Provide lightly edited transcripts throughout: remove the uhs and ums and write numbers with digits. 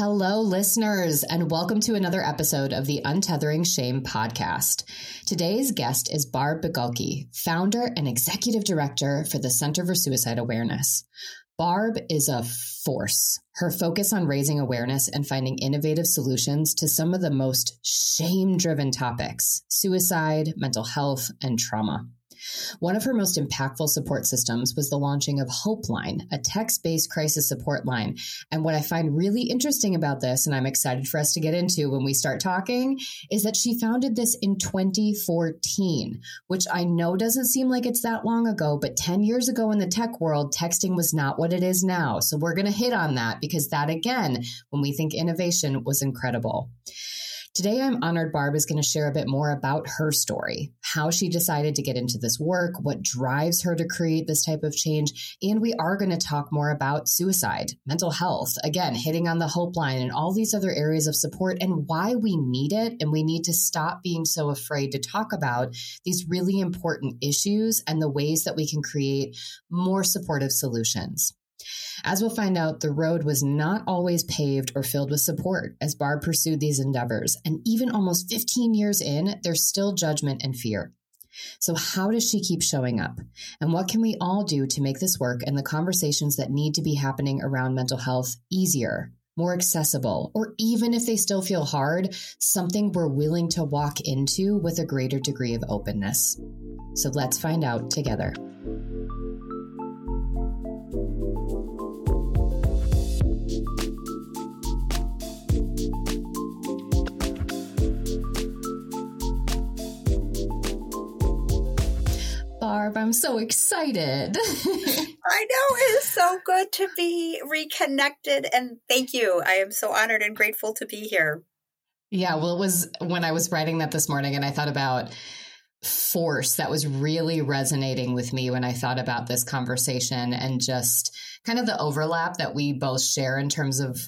Hello, listeners, and welcome to another episode of the Untethering Shame podcast. Today's guest is Barb Bigalke, founder and executive director for the Center for Suicide Awareness. Barb is a force. Her focus on raising awareness and finding innovative solutions to some of the most shame-driven topics: suicide, mental health, and trauma. One of her most impactful support systems was the launching of HopeLine, a text-based crisis support line. And what I find really interesting about this, and I'm excited for us to get into when we start talking, is that she founded this in 2014, which I know doesn't seem like it's that long ago, but 10 years ago in the tech world, texting was not what it is now. So we're going to hit on that because that, again, when we think innovation, was incredible. Today, I'm honored Barb is going to share a bit more about her story, how she decided to get into this work, what drives her to create this type of change, and we are going to talk more about suicide, mental health, again, hitting on the HopeLine and all these other areas of support and why we need it, and we need to stop being so afraid to talk about these really important issues and the ways that we can create more supportive solutions. As we'll find out, the road was not always paved or filled with support as Barb pursued these endeavors. And even almost 15 years in, there's still judgment and fear. So how does she keep showing up? And what can we all do to make this work and the conversations that need to be happening around mental health easier, more accessible, or even if they still feel hard, something we're willing to walk into with a greater degree of openness? So let's find out together. Barb, I'm so excited. I know. It is so good to be reconnected. And thank you. I am so honored and grateful to be here. Yeah, well, it was when I was writing that this morning and I thought about force, that was really resonating with me when I thought about this conversation and just kind of the overlap that we both share in terms of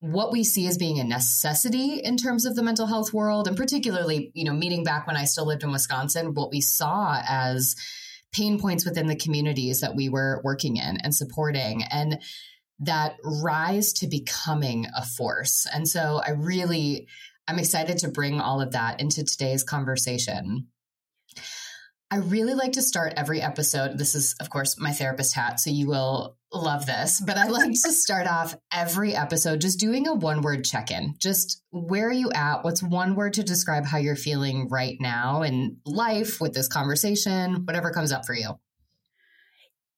what we see as being a necessity in terms of the mental health world, and particularly, you know, meeting back when I still lived in Wisconsin, what we saw as pain points within the communities that we were working in and supporting, and that rise to becoming a force. And so I'm excited to bring all of that into today's conversation. I really like to start every episode. This is, of course, my therapist hat, so you will love this, but I like to start off every episode just doing a one-word check-in. Just where are you at? What's one word to describe how you're feeling right now in life with this conversation, whatever comes up for you?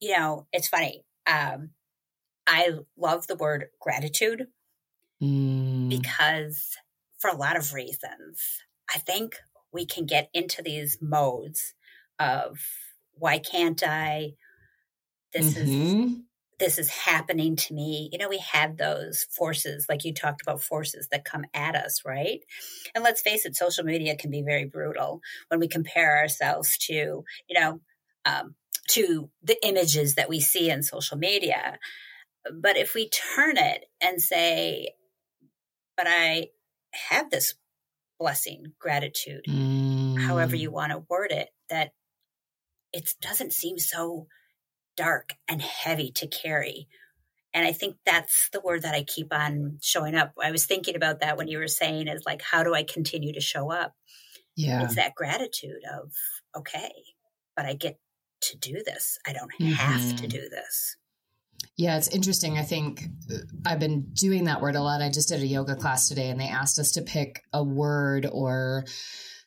You know, it's funny. I love the word gratitude because for a lot of reasons, I think we can get into these modes of why can't I? This is happening to me. You know, we have those forces, like you talked about, forces that come at us, right? And let's face it, social media can be very brutal when we compare ourselves to, you know, to the images that we see in social media. But if we turn it and say, but I have this blessing, gratitude, however you want to word it, that it doesn't seem so dark and heavy to carry. And I think that's the word that I keep on showing up. I was thinking about that when you were saying is like, how do I continue to show up? Yeah. It's that gratitude of, okay, but I get to do this. I don't have to do this. Yeah, it's interesting. I think I've been doing that word a lot. I just did a yoga class today and they asked us to pick a word or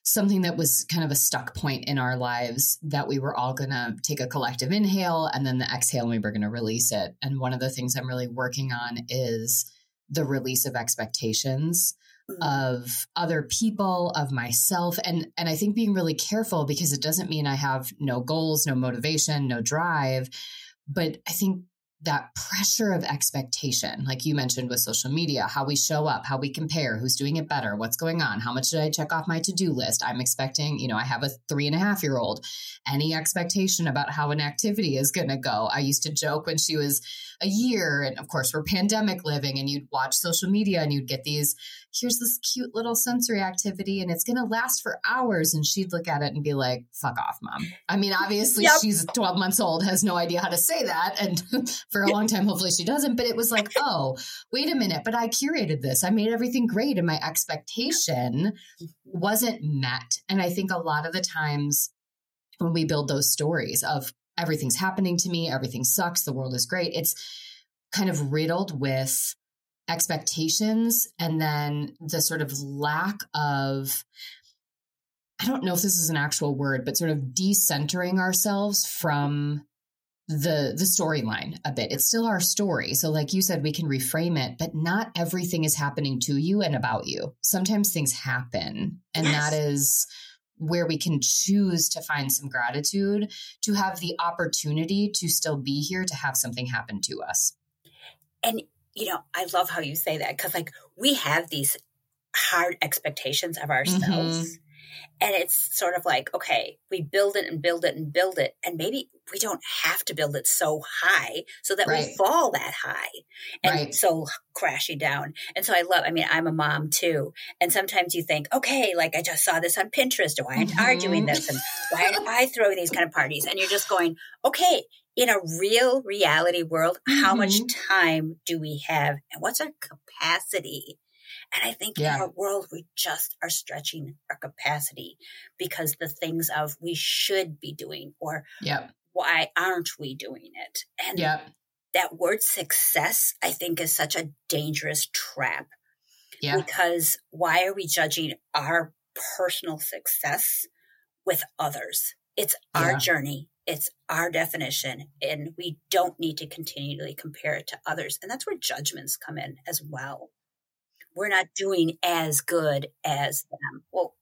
something that was kind of a stuck point in our lives that we were all going to take a collective inhale and then the exhale, and we were going to release it. And one of the things I'm really working on is the release of expectations of other people, of myself. And I think being really careful because it doesn't mean I have no goals, no motivation, no drive, but I think that pressure of expectation, like you mentioned with social media, how we show up, how we compare, who's doing it better, what's going on, how much did I check off my to-do list? I'm expecting, you know, I have a 3.5-year-old. Any expectation about how an activity is going to go? I used to joke when she was a year, and of course we're pandemic living, and you'd watch social media and you'd get these, here's this cute little sensory activity and it's going to last for hours. And she'd look at it and be like, fuck off, mom. I mean, obviously she's 12 months old, has no idea how to say that. And for a long time. Hopefully she doesn't. But it was like, oh, wait a minute. But I curated this. I made everything great. And my expectation wasn't met. And I think a lot of the times when we build those stories of everything's happening to me, everything sucks, the world is great, it's kind of riddled with expectations and then the sort of lack of, I don't know if this is an actual word, but sort of decentering ourselves from the storyline a bit. It's still our story. So like you said, we can reframe it, but not everything is happening to you and about you. Sometimes things happen, and yes, that is where we can choose to find some gratitude, to have the opportunity to still be here, to have something happen to us. And, you know, I love how you say that, because like we have these hard expectations of ourselves. Mm-hmm. And it's sort of like, okay, we build it and build it and build it. And maybe we don't have to build it so high so that right, we fall that high and right, so crashing down. And so I love, I mean, I'm a mom too. And sometimes you think, okay, like I just saw this on Pinterest. Why aren't I doing this? And why am I throwing these kind of parties? And you're just going, okay, in a real reality world, how much time do we have? And what's our capacity? And I think in our world, we just are stretching our capacity because the things of we should be doing or why aren't we doing it? And that word success, I think, is such a dangerous trap because why are we judging our personal success with others? It's our journey. It's our definition, and we don't need to continually compare it to others. And that's where judgments come in as well. We're not doing as good as them. Well,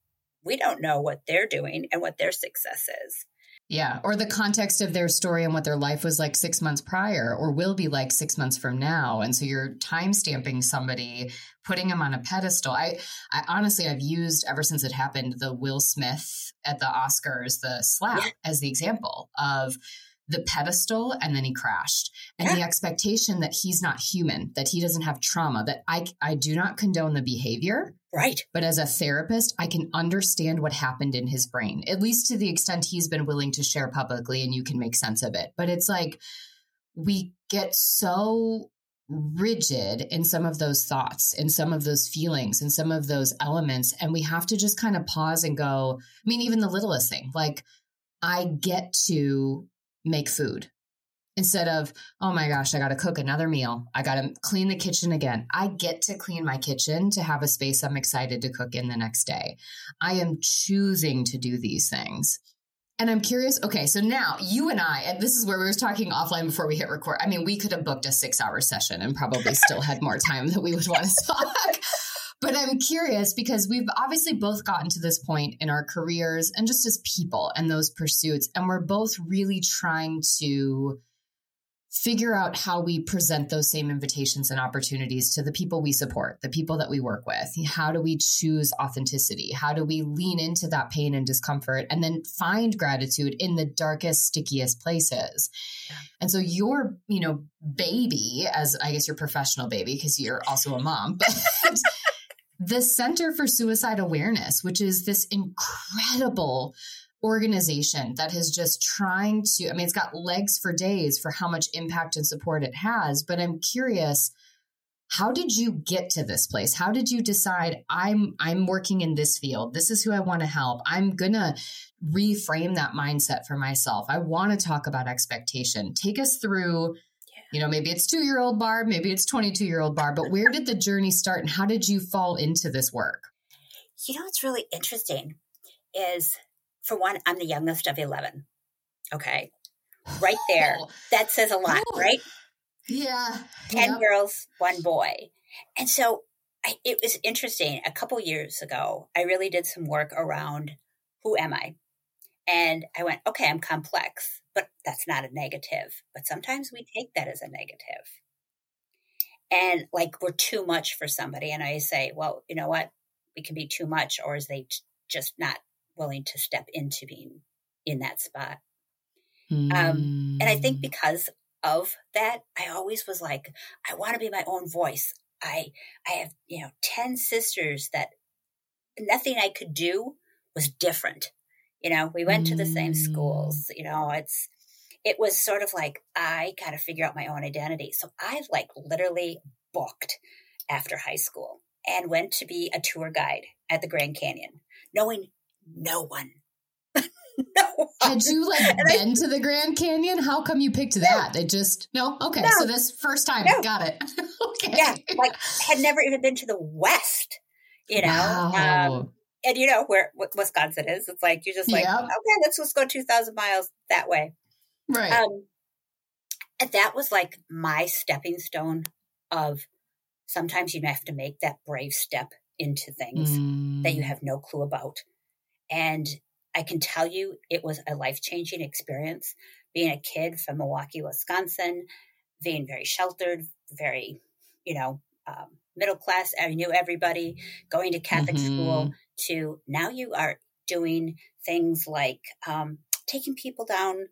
we don't know what they're doing and what their success is. Yeah. Or the context of their story and what their life was like 6 months prior or will be like 6 months from now. And so you're time stamping somebody, putting them on a pedestal. I honestly, I've used ever since it happened, the Will Smith at the Oscars, the slap as the example of the pedestal, and then he crashed. And the expectation that he's not human, that he doesn't have trauma, that I do not condone the behavior. Right. But as a therapist, I can understand what happened in his brain, at least to the extent he's been willing to share publicly, and you can make sense of it. But it's like, we get so rigid in some of those thoughts, in some of those feelings, in some of those elements. And we have to just kind of pause and go, I mean, even the littlest thing, like I get to make food instead of, oh my gosh, I got to cook another meal. I got to clean the kitchen again. I get to clean my kitchen to have a space I'm excited to cook in the next day. I am choosing to do these things. And I'm curious. Okay. So now you and I, and this is where we were talking offline before we hit record. I mean, we could have booked a 6-hour session and probably still had more time that we would want to talk. But I'm curious because we've obviously both gotten to this point in our careers and just as people and those pursuits. And we're both really trying to figure out how we present those same invitations and opportunities to the people we support, the people that we work with. How do we choose authenticity? How do we lean into that pain and discomfort and then find gratitude in the darkest, stickiest places? And so your, you know, baby, as I guess your professional baby, because you're also a mom, but the Center for Suicide Awareness, which is this incredible organization that is just trying to, I mean, it's got legs for days for how much impact and support it has. But I'm curious, how did you get to this place? How did you decide I'm working in this field? This is who I want to help. I'm going to reframe that mindset for myself. I want to talk about expectation. Take us through, you know, maybe it's 2-year-old Barb, maybe it's 22-year-old Barb, but where did the journey start and how did you fall into this work? You know, what's really interesting is, for one, I'm the youngest of 11. Okay. Right there. Oh. That says a lot, right? Yeah. 10 girls, 1 boy. And so it was interesting. A couple years ago, I really did some work around who am I? And I went, okay, I'm complex, but that's not a negative. But sometimes we take that as a negative. And like we're too much for somebody. And I say, well, you know what? We can be too much, or is they just not willing to step into being in that spot? And I think because of that, I always was like, I want to be my own voice. I have, you know, 10 sisters that nothing I could do was different. You know, we went to the same schools, you know, it's, it was sort of like, I got to figure out my own identity. So I've like literally booked after high school and went to be a tour guide at the Grand Canyon, knowing no one. No. Had you been to the Grand Canyon? How come you picked that? It just, no? Okay. No, so this first time, got it. Okay. Yeah. Like had never even been to the West, you know? Wow. And you know where Wisconsin is. It's like, you're just like, okay, let's just go 2,000 miles that way. Right. And that was like my stepping stone of sometimes you have to make that brave step into things that you have no clue about. And I can tell you it was a life-changing experience being a kid from Milwaukee, Wisconsin, being very sheltered, very, middle class. I knew everybody, going to Catholic school to now you are doing things like taking people down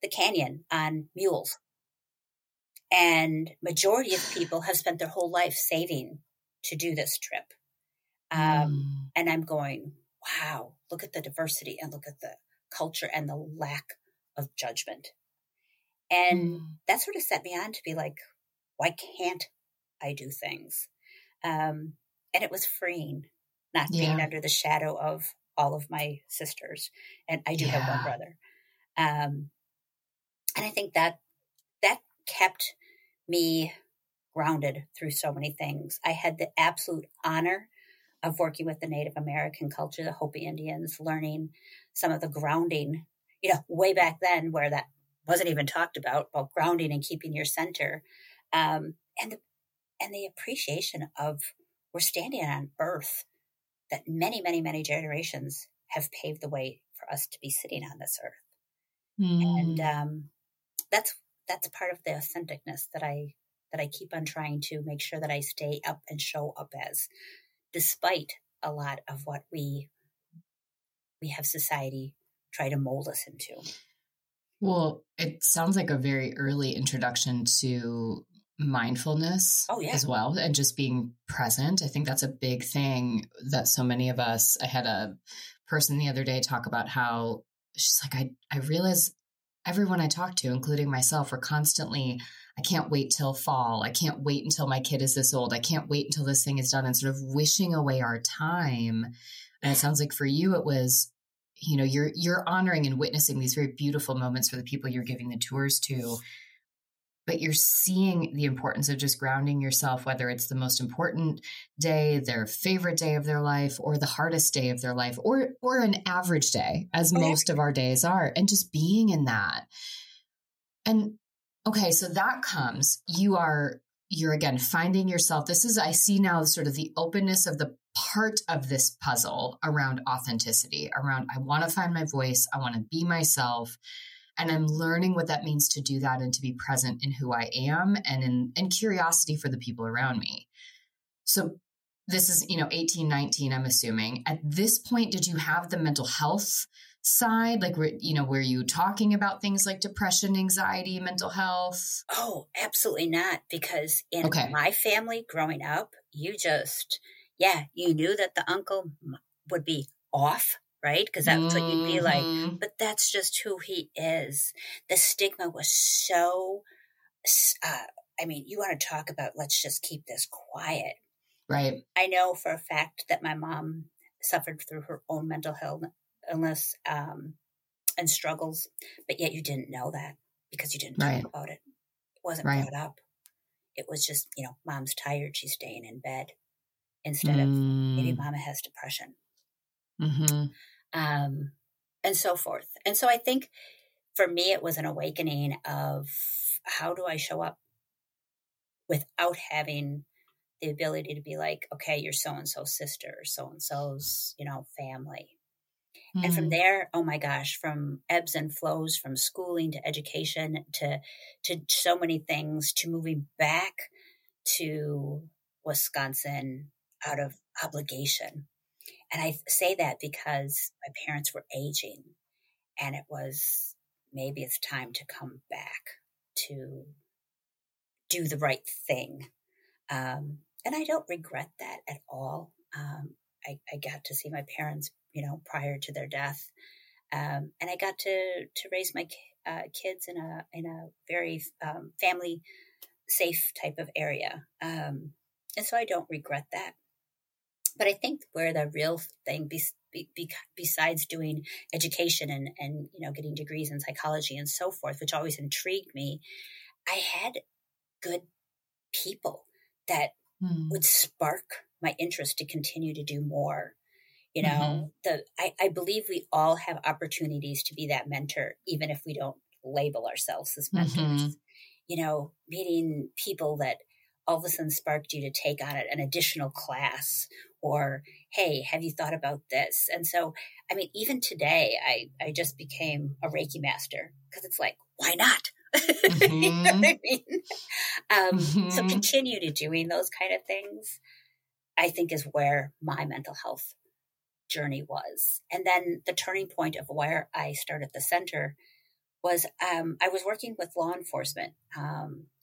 the canyon on mules. And majority of people have spent their whole life saving to do this trip. And I'm going, wow, look at the diversity and look at the culture and the lack of judgment. And that sort of set me on to be like, why can't I do things? And it was freeing, not being under the shadow of all of my sisters. And I do have one brother. And I think that kept me grounded through so many things. I had the absolute honor of working with the Native American culture, the Hopi Indians, learning some of the grounding, way back then where that wasn't even talked about grounding and keeping your center. And the appreciation of we're standing on earth that many, many, many generations have paved the way for us to be sitting on this earth. And that's part of the authenticness that I keep on trying to make sure that I stay up and show up as, despite a lot of what we have society try to mold us into. Well, it sounds like a very early introduction to mindfulness as well, and just being present. I think that's a big thing that so many of us, I had a person the other day talk about how she's like, I realize everyone I talk to, including myself, are constantly, I can't wait till fall. I can't wait until my kid is this old. I can't wait until this thing is done, and sort of wishing away our time. And it sounds like for you, it was, you're honoring and witnessing these very beautiful moments for the people you're giving the tours to, but you're seeing the importance of just grounding yourself, whether it's the most important day, their favorite day of their life, or the hardest day of their life, or an average day, as most of our days are, and just being in that. And okay, so that comes, you're again, finding yourself. This is, I see now sort of the openness of the part of this puzzle around authenticity, around, I want to find my voice. I want to be myself. And I'm learning what that means to do that and to be present in who I am and in curiosity for the people around me. So this is, 18, 19, I'm assuming. At this point, did you have the mental health side? Like, were you talking about things like depression, anxiety, mental health? Oh, absolutely not. Because in my family growing up, you just, you knew that the uncle would be off. Right? Because that's what you'd be like, but that's just who he is. The stigma was so, you want to talk about, let's just keep this quiet. Right. I know for a fact that my mom suffered through her own mental health illness and struggles, but yet you didn't know that because you didn't talk about it. It wasn't brought up. It was just, mom's tired. She's staying in bed instead of maybe mama has depression. And so forth. And so I think for me, it was an awakening of how do I show up without having the ability to be like, okay, you're so-and-so's sister, so-and-so's, family. And from there, oh my gosh, from ebbs and flows, from schooling to education to so many things, to moving back to Wisconsin out of obligation. And I say that because my parents were aging and it was, maybe it's time to come back to do the right thing. And I don't regret that at all. I got to see my parents, prior to their death. And I got to raise my kids in a very family safe type of area. And so I don't regret that. But I think where the real thing besides doing education and, you know, getting degrees in psychology and so forth, which always intrigued me, I had good people that would spark my interest to continue to do more. You know, I believe we all have opportunities to be that mentor, even if we don't label ourselves as mentors. You know, meeting people that all of a sudden sparked you to take on an additional class, or, hey, have you thought about this? And so, I mean, even today, I just became a Reiki master because it's like, why not? You know what I mean? So continue to doing those kind of things, I think, is where my mental health journey was. And then the turning point of where I started the center was I was working with law enforcement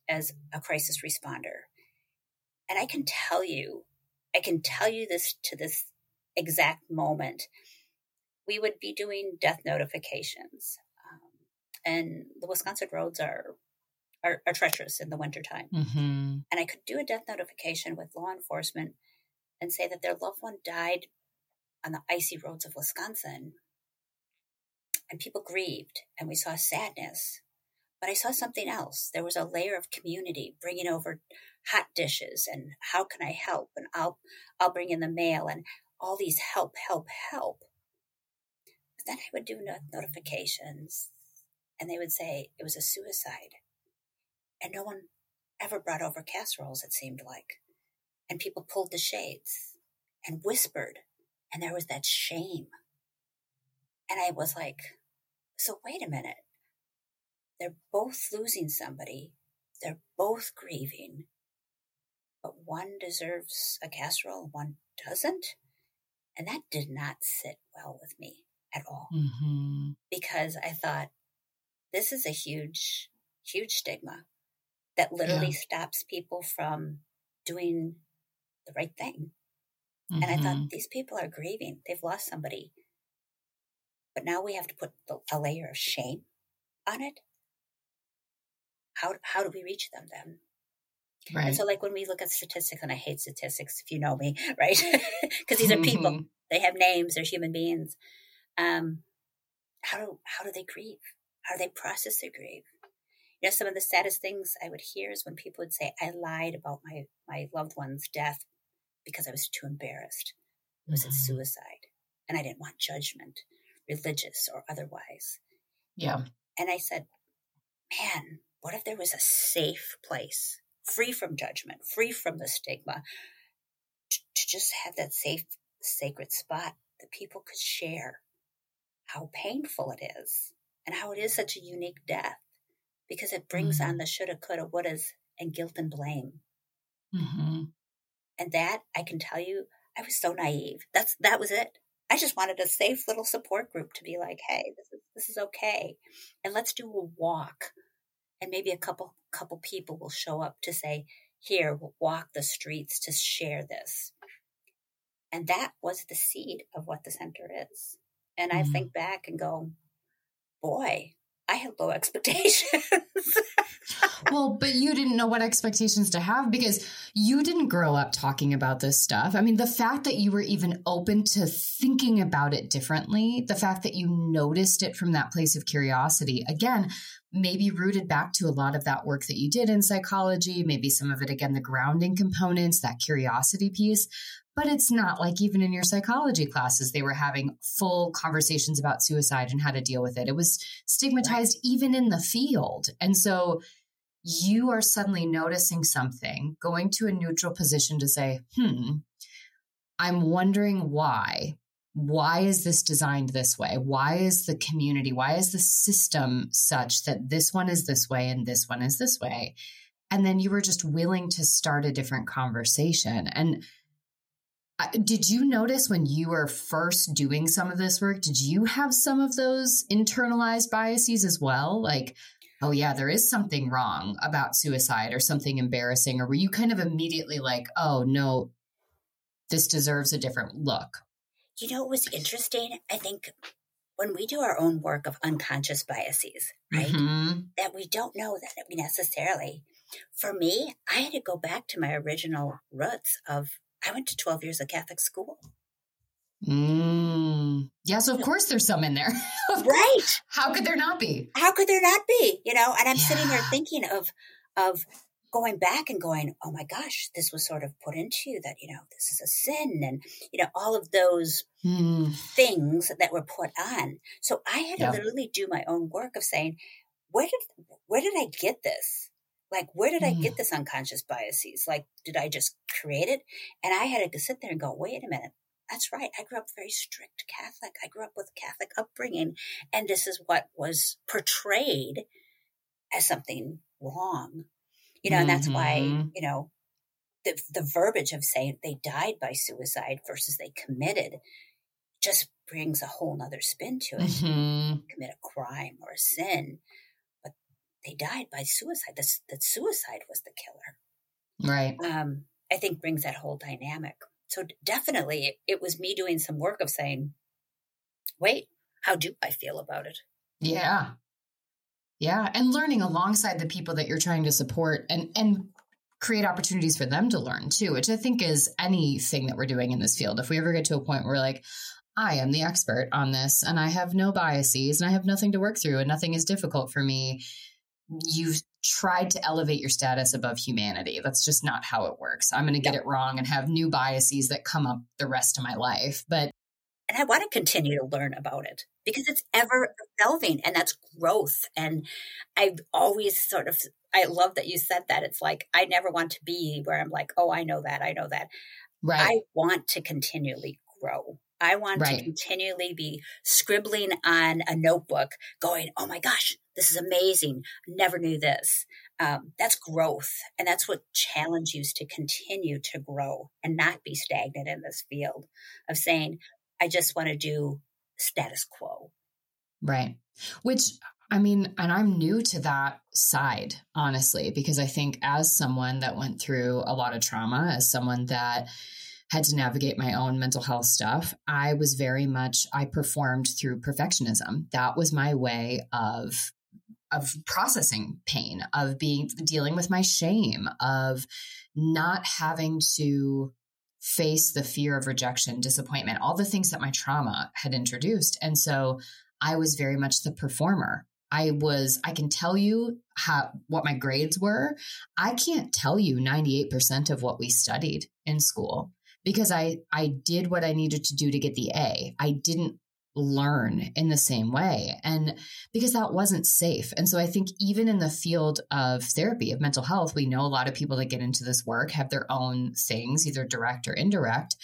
as a crisis responder. And I can tell you this to this exact moment. We would be doing death notifications. And the Wisconsin roads are treacherous in the wintertime. And I could do a death notification with law enforcement and say that their loved one died on the icy roads of Wisconsin. And people grieved, and we saw sadness. But I saw something else. There was a layer of community bringing over hot dishes and how can I help? And I'll bring in the mail and all these help. But then I would do notifications and they would say it was a suicide. And no one ever brought over casseroles, it seemed like. And people pulled the shades and whispered. And there was that shame. And I was like, so wait a minute. They're both losing somebody. They're both grieving. But one deserves a casserole, one doesn't. And that did not sit well with me at all. Because I thought, this is a huge, huge stigma that literally stops people from doing the right thing. And I thought, these people are grieving. They've lost somebody. But now we have to put a layer of shame on it. How do we reach them then? Right. And so, like, when we look at statistics, and I hate statistics, if you know me, right? Because these are people. They have names. They're human beings. How do they grieve? How do they process their grief? You know, some of the saddest things I would hear is when people would say, I lied about my loved one's death because I was too embarrassed. It was a suicide. And I didn't want judgment, religious or otherwise. Yeah. And I said, man, what if there was a safe place, free from judgment, free from the stigma, to just have that safe, sacred spot that people could share how painful it is and how it is such a unique death, because it brings on the shoulda, coulda, wouldas and guilt and blame. And that, I can tell you, I was so naive. That was it. I just wanted a safe little support group to be like, hey, this is okay. And let's do a walk. And maybe a couple people will show up to say, here, we'll walk the streets to share this. And that was the seed of what the center is. And I think back and go, boy, I had low expectations. Well, but you didn't know what expectations to have because you didn't grow up talking about this stuff. I mean, the fact that you were even open to thinking about it differently, the fact that you noticed it from that place of curiosity, again, maybe rooted back to a lot of that work that you did in psychology, maybe some of it, again, the grounding components, that curiosity piece. But it's not like even in your psychology classes, they were having full conversations about suicide and how to deal with it. It was stigmatized even in the field. And so you are suddenly noticing something, going to a neutral position to say, I'm wondering why. Why is this designed this way? Why is the community, why is the system such that this one is this way and this one is this way? And then you were just willing to start a different conversation. And did you notice when you were first doing some of this work, did you have some of those internalized biases as well? Like, oh yeah, there is something wrong about suicide or something embarrassing, or were you kind of immediately like, oh no, this deserves a different look? You know, it was interesting. I think when we do our own work of unconscious biases, right, mm-hmm. that we don't know that we necessarily. For me, I had to go back to my original roots of I went to 12 years of Catholic school. Mm. Yeah, so of course there's some in there. Right. How could there not be? How could there not be? You know, and I'm sitting there thinking of going back and going, oh my gosh, this was sort of put into you that, you know, this is a sin and, you know, all of those things that were put on. So I had to literally do my own work of saying, where did I get this? Like, where did I get this unconscious biases? Like, did I just create it? And I had to sit there and go, wait a minute. That's right. I grew up very strict Catholic. I grew up with Catholic upbringing. And this is what was portrayed as something wrong. You know, and that's why, you know, the verbiage of saying they died by suicide versus they committed just brings a whole nother spin to it. Mm-hmm. Commit a crime or a sin, but they died by suicide. That suicide was the killer. Right. I think brings that whole dynamic. So definitely it was me doing some work of saying, wait, how do I feel about it? Yeah. Yeah. And learning alongside the people that you're trying to support and create opportunities for them to learn too, which I think is anything that we're doing in this field. If we ever get to a point where we're like, I am the expert on this and I have no biases and I have nothing to work through and nothing is difficult for me, you've tried to elevate your status above humanity. That's just not how it works. I'm going to get it wrong and have new biases that come up the rest of my life. And I want to continue to learn about it because it's ever evolving and that's growth. And I've always I love that you said that. It's like, I never want to be where I'm like, oh, I know that. Right. I want to continually grow. I want to continually be scribbling on a notebook going, oh my gosh, this is amazing. Never knew this. That's growth. And that's what challenges to continue to grow and not be stagnant in this field of saying, I just want to do status quo. Right. Which, I mean, and I'm new to that side, honestly, because I think as someone that went through a lot of trauma, as someone that had to navigate my own mental health stuff, I performed through perfectionism. That was my way of processing pain, of dealing with my shame, of not having to face the fear of rejection, disappointment, all the things that my trauma had introduced. And so I was very much the performer. I can tell you what my grades were. I can't tell you 98% of what we studied in school because I did what I needed to do to get the A. I didn't learn in the same way. And because that wasn't safe. And so I think even in the field of therapy, of mental health, we know a lot of people that get into this work have their own things, either direct or indirect.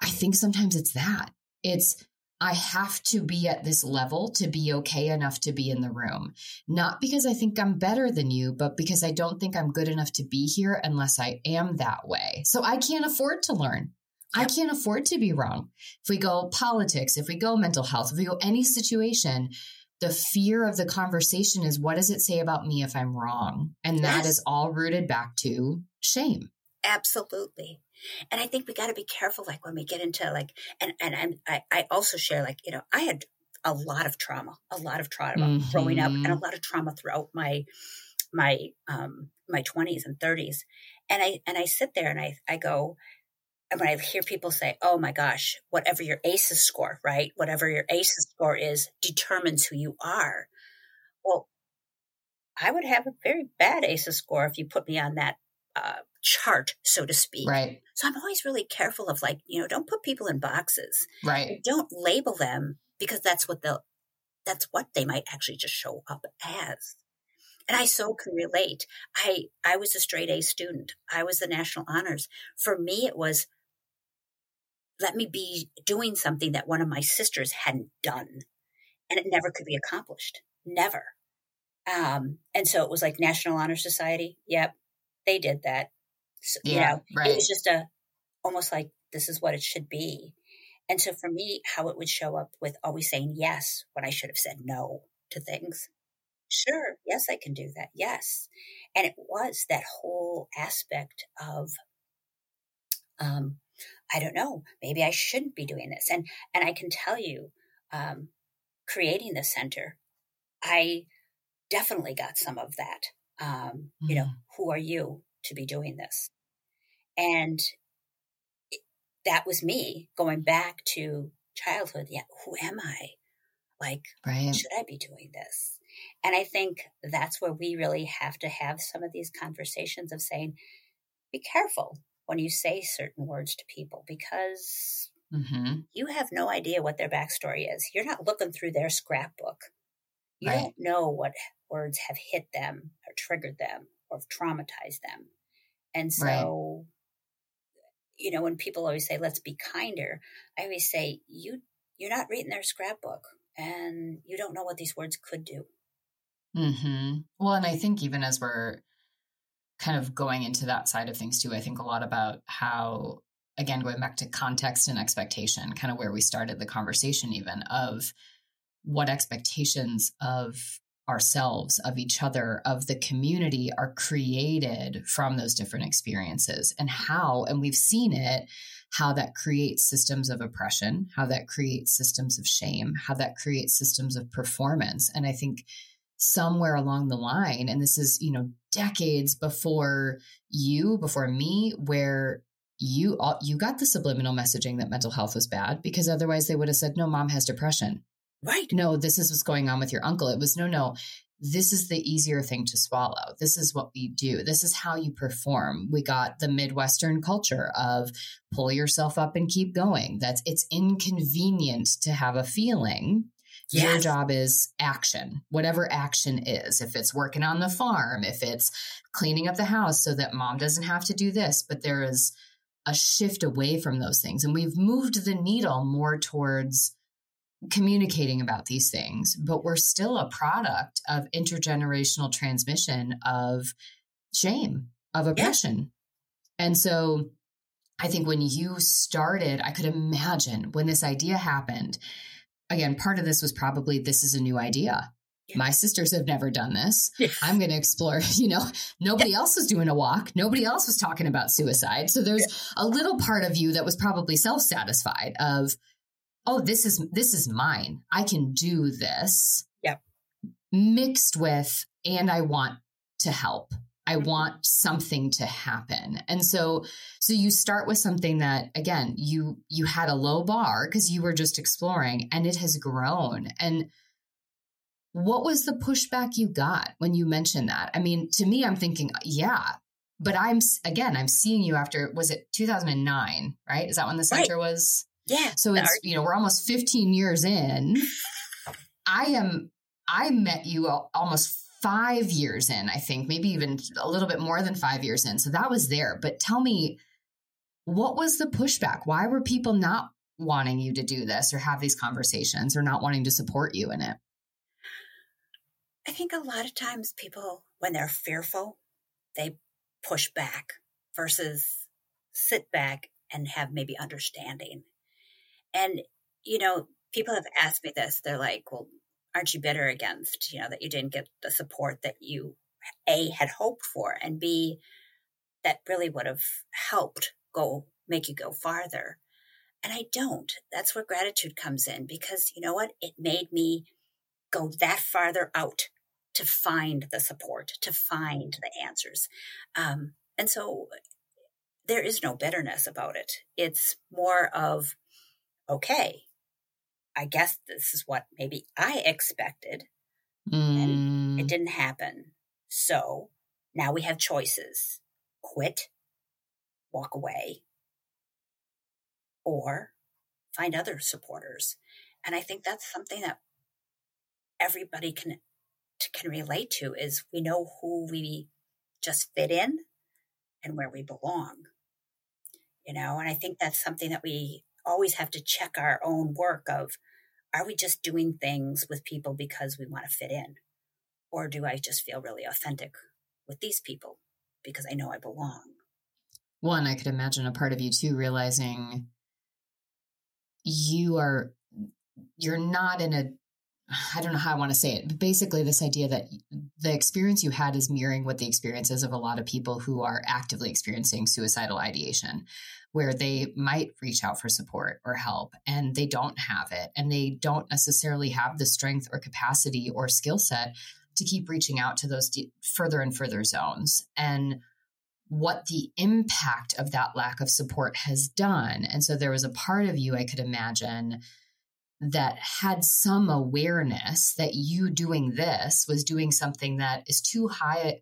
I think sometimes it's that. It's, I have to be at this level to be okay enough to be in the room. Not because I think I'm better than you, but because I don't think I'm good enough to be here unless I am that way. So I can't afford to learn. I can't afford to be wrong. If we go politics, if we go mental health, if we go any situation, the fear of the conversation is what does it say about me if I'm wrong? And that is all rooted back to shame. Absolutely. And I think we got to be careful, like when we get into like, and I also share like, you know, I had a lot of trauma mm-hmm. growing up and a lot of trauma throughout my 20s and 30s. And I sit there and I go, and when I hear people say, oh my gosh, whatever your ACEs score, right? Whatever your ACEs score is determines who you are. Well, I would have a very bad ACEs score if you put me on that chart, so to speak. Right. So I'm always really careful of like, you know, don't put people in boxes. Right. Don't label them because that's what they might actually just show up as. And I so can relate. I was a straight A student. I was the National Honors. For me, it was, let me be doing something that one of my sisters hadn't done. And it never could be accomplished. Never. And so it was like National Honor Society. Yep. They did that. So, yeah, you know, right. It was just almost like this is what it should be. And so for me, how it would show up with always saying yes when I should have said no to things. Sure. Yes, I can do that. Yes. And it was that whole aspect of, I don't know, maybe I shouldn't be doing this. And I can tell you, creating the center, I definitely got some of that. You know, who are you to be doing this? And that was me going back to childhood. Yeah. Who am I? Like, right. Should I be doing this? And I think that's where we really have to have some of these conversations of saying, be careful when you say certain words to people, because you have no idea what their backstory is. You're not looking through their scrapbook. You right. don't know what words have hit them or triggered them or traumatized them. And so, you know, when people always say, let's be kinder, I always say, you're not reading their scrapbook. And you don't know what these words could do. Well, and I think even as we're kind of going into that side of things too, I think a lot about how, again, going back to context and expectation, kind of where we started the conversation, even of what expectations of ourselves, of each other, of the community are created from those different experiences, and how, and we've seen it, how that creates systems of oppression, how that creates systems of shame, how that creates systems of performance. And I think somewhere along the line, and this is, you know, decades before you, before me, where you got the subliminal messaging that mental health was bad, because otherwise they would have said, no, mom has depression. Right. No, this is what's going on with your uncle. It was, no, this is the easier thing to swallow. This is what we do. This is how you perform. We got the Midwestern culture of pull yourself up and keep going. It's inconvenient to have a feeling. Yes. Your job is action, whatever action is. If it's working on the farm, if it's cleaning up the house so that mom doesn't have to do this, but there is a shift away from those things. And we've moved the needle more towards communicating about these things, but we're still a product of intergenerational transmission of shame, of oppression. Yeah. And so I think when you started, I could imagine when this idea happened, again, part of this was probably, this is a new idea. Yeah. My sisters have never done this. Yeah. I'm going to explore, you know, nobody else was doing a walk. Nobody else was talking about suicide. So there's a little part of you that was probably self-satisfied of, oh, this is mine. I can do this. Yep. Mixed with, and I want to help. I want something to happen. And so you start with something that, again, you had a low bar because you were just exploring, and it has grown. And what was the pushback you got when you mentioned that? I mean, to me, I'm thinking, yeah, but I'm seeing you after, was it 2009, right? Is that when the center was? Yeah. So it's, you know, we're almost 15 years in. I met you almost 5 years in, I think, maybe even a little bit more than 5 years in. So that was there. But tell me, what was the pushback? Why were people not wanting you to do this or have these conversations or not wanting to support you in it? I think a lot of times people, when they're fearful, they push back versus sit back and have maybe understanding. And, you know, people have asked me this. They're like, well, aren't you bitter against, you know, that you didn't get the support that you, A, had hoped for, and B, that really would have helped make you go farther. And I don't. That's where gratitude comes in, because, you know what? It made me go that farther out to find the support, to find the answers. And so there is no bitterness about it. It's more of, okay, I guess this is what maybe I expected and it didn't happen. So now we have choices: quit, walk away, or find other supporters. And I think that's something that everybody can relate to, is we know who we just fit in and where we belong, you know? And I think that's something that we always have to check our own work of, are we just doing things with people because we want to fit in? Or do I just feel really authentic with these people because I know I belong? One, I could imagine a part of you too, realizing you're not in a, I don't know how I want to say it, but basically this idea that the experience you had is mirroring what the experience is of a lot of people who are actively experiencing suicidal ideation. where they might reach out for support or help and they don't have it, and they don't necessarily have the strength or capacity or skill set to keep reaching out to those further and further zones, and what the impact of that lack of support has done. And so there was a part of you, I could imagine, that had some awareness that you doing this was doing something that is too high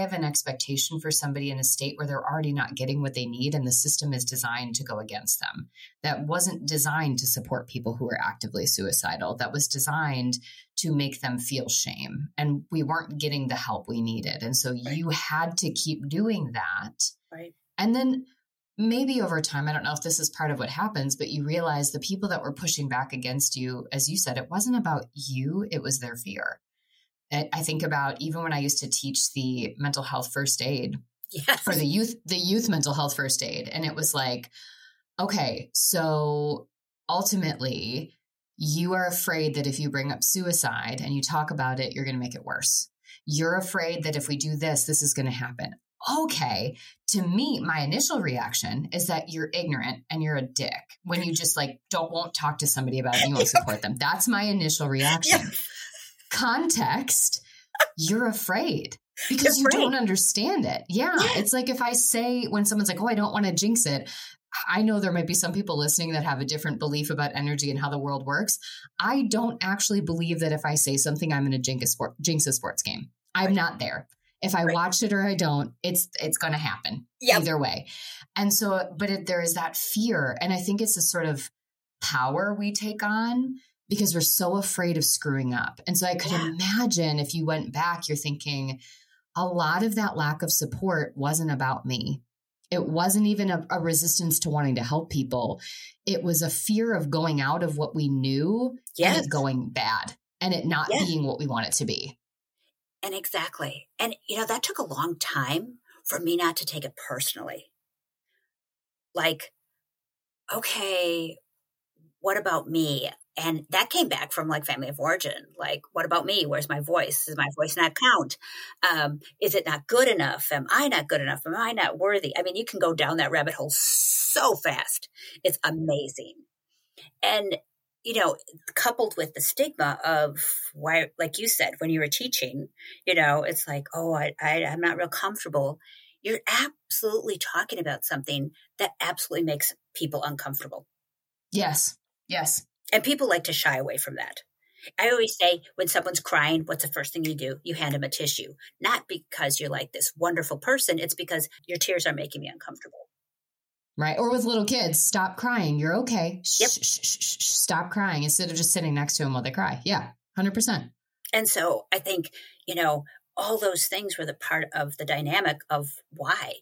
of an expectation for somebody in a state where they're already not getting what they need, and the system is designed to go against them. That wasn't designed to support people who are actively suicidal. That was designed to make them feel shame, and we weren't getting the help we needed. And so you had to keep doing that. Right. And then maybe over time, I don't know if this is part of what happens, but you realize the people that were pushing back against you, as you said, it wasn't about you, it was their fear. I think about even when I used to teach the mental health first aid for the youth mental health first aid. And it was like, okay, so ultimately you are afraid that if you bring up suicide and you talk about it, you're going to make it worse. You're afraid that if we do this, this is going to happen. Okay, to me, my initial reaction is that you're ignorant and you're a dick when you just like won't talk to somebody about it and you won't support them. That's my initial reaction. Yeah. Context, you're afraid because you don't understand it. Yeah, yeah. It's like if I say when someone's like, oh, I don't want to jinx it. I know there might be some people listening that have a different belief about energy and how the world works. I don't actually believe that if I say something, I'm going to jinx a sports game. I'm not there. If I watch it or I don't, it's going to happen either way. And so, but there is that fear. And I think it's a sort of power we take on because we're so afraid of screwing up. And so I could imagine if you went back, you're thinking a lot of that lack of support wasn't about me. It wasn't even a resistance to wanting to help people. It was a fear of going out of what we knew and it going bad and it not being what we want it to be. And exactly. And, you know, that took a long time for me not to take it personally. Like, okay, what about me? And that came back from like family of origin. Like, what about me? Where's my voice? Does my voice not count? Is it not good enough? Am I not good enough? Am I not worthy? I mean, you can go down that rabbit hole so fast. It's amazing. And, you know, coupled with the stigma of why, like you said, when you were teaching, you know, it's like, oh, I'm not real comfortable. You're absolutely talking about something that absolutely makes people uncomfortable. Yes. Yes. And people like to shy away from that. I always say when someone's crying, what's the first thing you do? You hand them a tissue. Not because you're like this wonderful person. It's because your tears are making me uncomfortable. Right. Or with little kids, stop crying. You're okay. Stop crying instead of just sitting next to them while they cry. Yeah, 100%. And so I think, you know, all those things were the part of the dynamic of why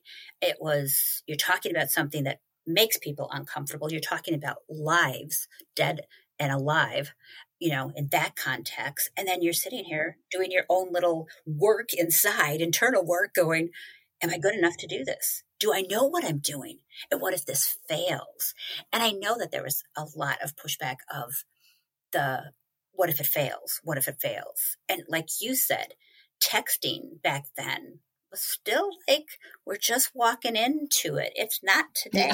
it was you're talking about something that makes people uncomfortable. You're talking about lives, dead and alive, you know, in that context. And then you're sitting here doing your own little work inside, internal work going, am I good enough to do this? Do I know what I'm doing? And what if this fails? And I know that there was a lot of pushback of the, what if it fails? What if it fails? And like you said, texting back then was still like, we're just walking into it. It's not today.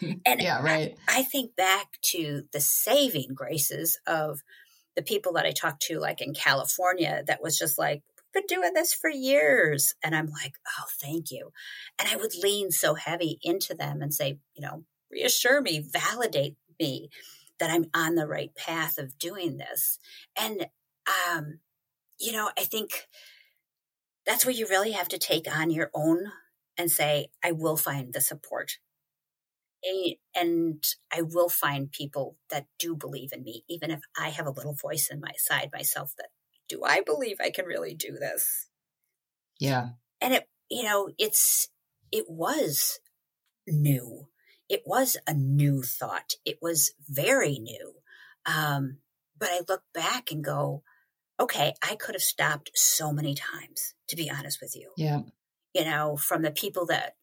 Yeah. And I think back to the saving graces of the people that I talked to, like in California, that was just like, been doing this for years. And I'm like, oh, thank you. And I would lean so heavy into them and say, you know, reassure me, validate me that I'm on the right path of doing this. And, you know, I think that's where you really have to take on your own and say, I will find the support. And I will find people that do believe in me, even if I have a little voice in my side myself that do I believe I can really do this? Yeah. And it, you know, it was new. It was a new thought. It was very new. But I look back and go, okay, I could have stopped so many times, to be honest with you. Yeah. You know, from the people that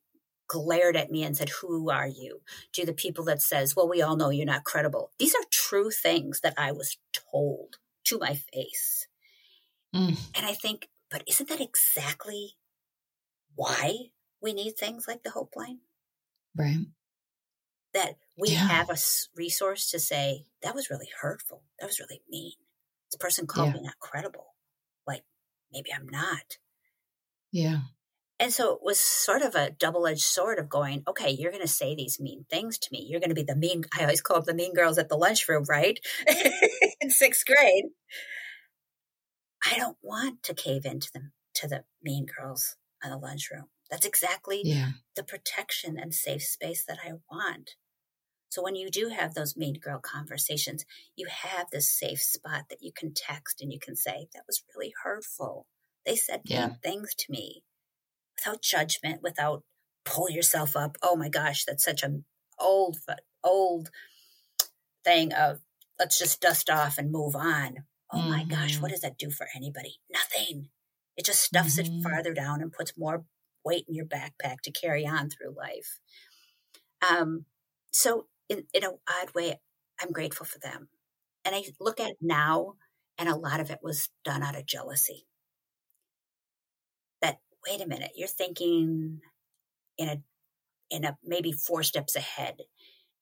glared at me and said, who are you? To the people that says, well, we all know you're not credible. These are true things that I was told to my face. And I think, but isn't that exactly why we need things like the HopeLine? Right. that we have a resource to say, that was really hurtful. That was really mean. This person called me not credible. Like, maybe I'm not. Yeah. And so it was sort of a double-edged sword of going, okay, you're going to say these mean things to me. You're going to be the mean, I always call up the mean girls at the lunchroom, right? In sixth grade. I don't want to cave into them, to the mean girls at the lunchroom. That's exactly the protection and safe space that I want. So when you do have those mean girl conversations, you have this safe spot that you can text and you can say, that was really hurtful. They said mean things to me. Without judgment, without pull yourself up. Oh my gosh, that's such an old thing of let's just dust off and move on. Oh my gosh, what does that do for anybody? Nothing. It just stuffs it farther down and puts more weight in your backpack to carry on through life. So in an odd way, I'm grateful for them. And I look at it now, and a lot of it was done out of jealousy. Wait a minute, you're thinking in a maybe 4 steps ahead.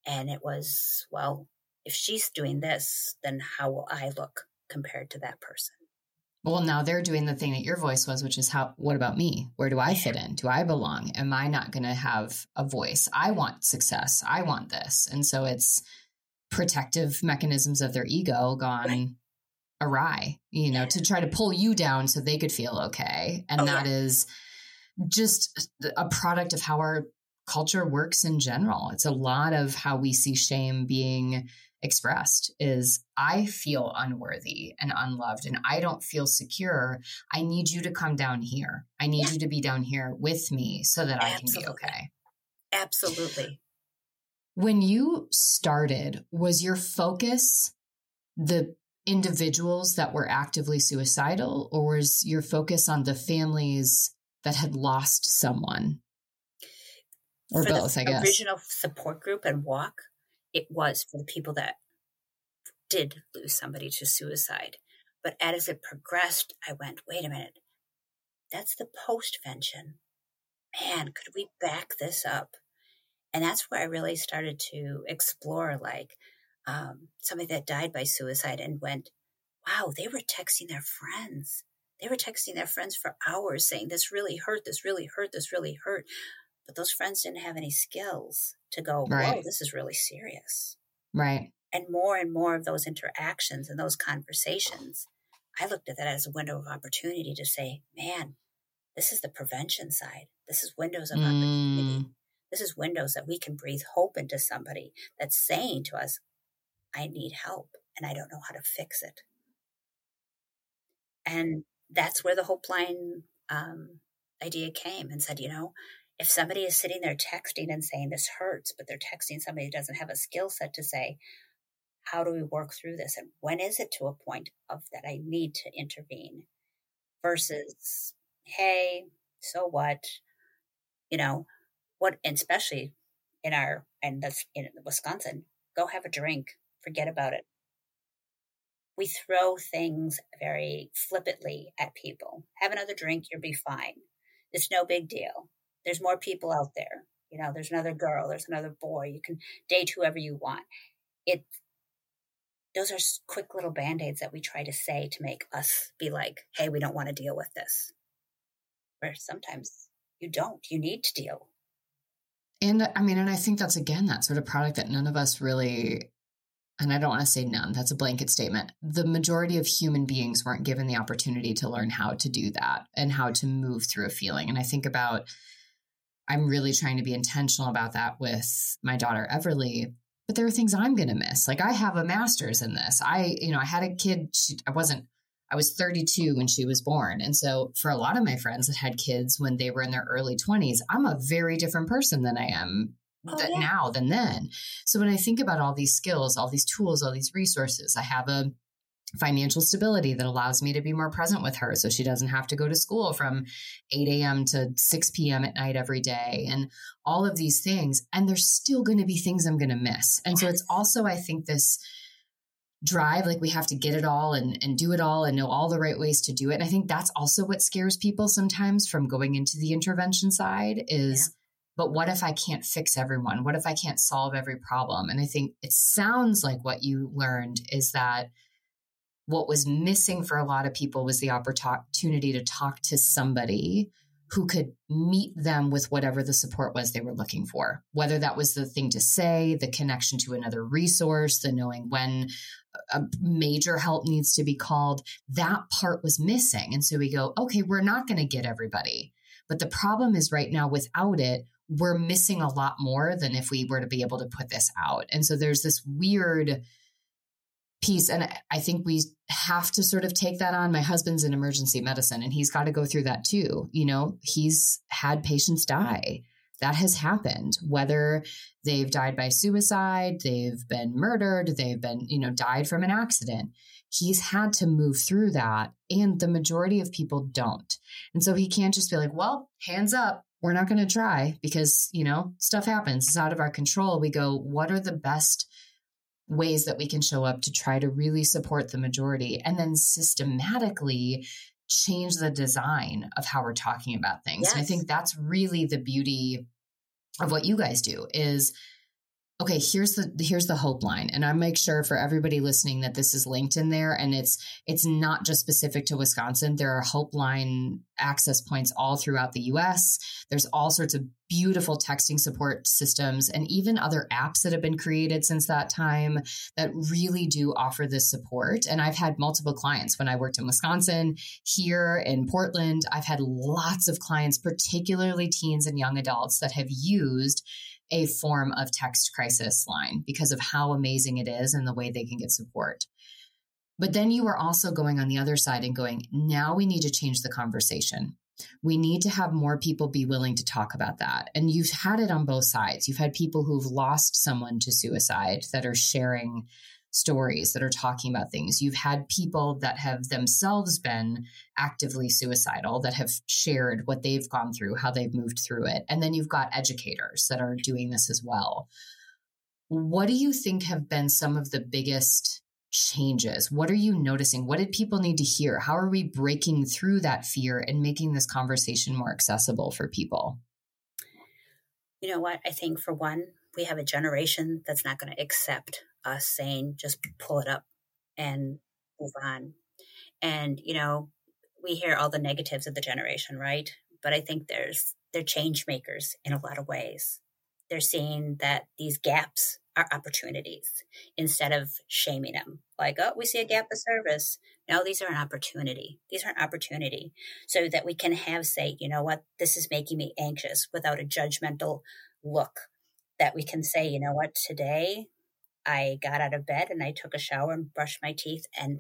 And it was, well, if she's doing this, then how will I look compared to that person? Well, now they're doing the thing that your voice was, which is what about me? Where do I fit in? Do I belong? Am I not going to have a voice? I want success. I want this. And so it's protective mechanisms of their ego gone awry, you know, to try to pull you down so they could feel okay. And that is just a product of how our culture works in general. It's a lot of how we see shame being expressed is I feel unworthy and unloved and I don't feel secure. I need you to come down here. I need you to be down here with me so that I can be okay. Absolutely. When you started, was your focus the individuals that were actively suicidal, or was your focus on the families that had lost someone? Or for both, I guess. Original support group and walk, it was for the people that did lose somebody to suicide. But as it progressed, I went, wait a minute, that's the postvention. Man, could we back this up? And that's where I really started to explore, like, somebody that died by suicide and went, wow, they were texting their friends. They were texting their friends for hours saying, this really hurt, this really hurt, this really hurt. But those friends didn't have any skills to go, whoa, this is really serious. Right. And more of those interactions and those conversations, I looked at that as a window of opportunity to say, man, this is the prevention side. This is windows of opportunity. This is windows that we can breathe hope into somebody that's saying to us, I need help and I don't know how to fix it. And that's where the HopeLine idea came and said, you know, if somebody is sitting there texting and saying this hurts, but they're texting somebody who doesn't have a skill set to say, how do we work through this? And when is it to a point of that I need to intervene versus, hey, so what, you know, what, and especially in Wisconsin, go have a drink. Forget about it. We throw things very flippantly at people. Have another drink. You'll be fine. It's no big deal. There's more people out there. You know, there's another girl. There's another boy. You can date whoever you want. Those are quick little Band-Aids that we try to say to make us be like, hey, we don't want to deal with this. Where sometimes you don't. You need to deal. And I mean, and I think that's, again, that sort of product that none of us really, and I don't want to say none, that's a blanket statement. The majority of human beings weren't given the opportunity to learn how to do that and how to move through a feeling. And I think about, I'm really trying to be intentional about that with my daughter, Everly, but there are things I'm going to miss. Like I have a master's in this. I had a kid, I was 32 when she was born. And so for a lot of my friends that had kids when they were in their early 20s, I'm a very different person than I am now than then. So when I think about all these skills, all these tools, all these resources, I have a financial stability that allows me to be more present with her. So she doesn't have to go to school from 8 a.m. to 6 p.m. at night every day and all of these things. And there's still going to be things I'm going to miss. And so it's also, I think, this drive, like we have to get it all and do it all and know all the right ways to do it. And I think that's also what scares people sometimes from going into the intervention side is but what if I can't fix everyone? What if I can't solve every problem? And I think it sounds like what you learned is that what was missing for a lot of people was the opportunity to talk to somebody who could meet them with whatever the support was they were looking for, whether that was the thing to say, the connection to another resource, the knowing when a major help needs to be called. That part was missing. And so we go, okay, we're not going to get everybody. But the problem is right now without it, we're missing a lot more than if we were to be able to put this out. And so there's this weird piece. And I think we have to sort of take that on. My husband's in emergency medicine and he's got to go through that too. You know, he's had patients die. That has happened, whether they've died by suicide, they've been murdered, they've been, you know, died from an accident. He's had to move through that. And the majority of people don't. And so he can't just be like, well, hands up. We're not going to try because, you know, stuff happens. It's out of our control. We go, what are the best ways that we can show up to try to really support the majority and then systematically change the design of how we're talking about things. Yes. And I think that's really the beauty of what you guys do is, okay, here's the hope line. And I make sure for everybody listening that this is linked in there. And it's not just specific to Wisconsin. There are hope line access points all throughout the US. There's all sorts of beautiful texting support systems and even other apps that have been created since that time that really do offer this support. And I've had multiple clients when I worked in Wisconsin, here in Portland. I've had lots of clients, particularly teens and young adults, that have used a form of text crisis line because of how amazing it is and the way they can get support. But then you are also going on the other side and going, now we need to change the conversation. We need to have more people be willing to talk about that. And you've had it on both sides. You've had people who've lost someone to suicide that are sharing stories, that are talking about things. You've had people that have themselves been actively suicidal, that have shared what they've gone through, how they've moved through it. And then you've got educators that are doing this as well. What do you think have been some of the biggest changes? What are you noticing? What did people need to hear? How are we breaking through that fear and making this conversation more accessible for people? You know what? I think for one, we have a generation that's not going to accept us saying, just pull it up and move on. And, you know, we hear all the negatives of the generation, right? But I think they're change makers in a lot of ways. They're seeing that these gaps are opportunities instead of shaming them. Like, oh, we see a gap of service. No, these are an opportunity. These are an opportunity so that we can have say, you know what, this is making me anxious without a judgmental look, that we can say, you know what, today I got out of bed and I took a shower and brushed my teeth, and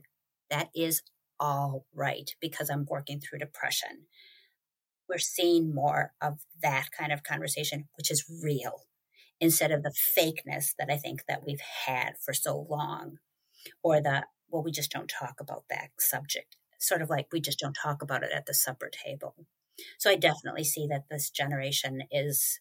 that is all right because I'm working through depression. We're seeing more of that kind of conversation, which is real, instead of the fakeness that I think that we've had for so long, or the, well, we just don't talk about that subject, sort of like we just don't talk about it at the supper table. So I definitely see that this generation is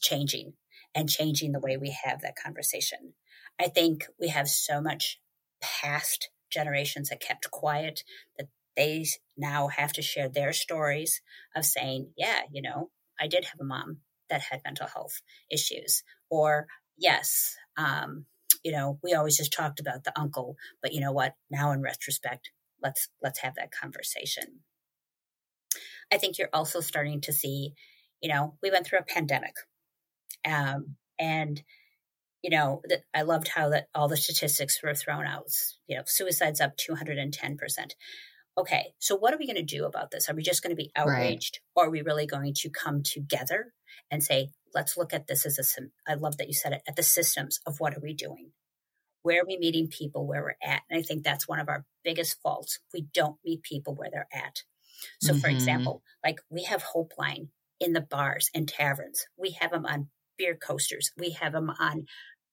changing. And changing the way we have that conversation. I think we have so much past generations that kept quiet that they now have to share their stories of saying, yeah, you know, I did have a mom that had mental health issues. Or yes, you know, we always just talked about the uncle, but you know what? Now in retrospect, let's have that conversation. I think you're also starting to see, you know, we went through a pandemic. And, you know, I loved how that all the statistics were thrown out, you know, suicide's up 210%. Okay. So what are we going to do about this? Are we just going to be outraged, right? Or are we really going to come together and say, let's look at this as I love that you said it, at the systems of what are we doing? Where are we meeting people where we're at? And I think that's one of our biggest faults. We don't meet people where they're at. So for example, like we have HopeLine in the bars and taverns. We have them on beer coasters. We have them on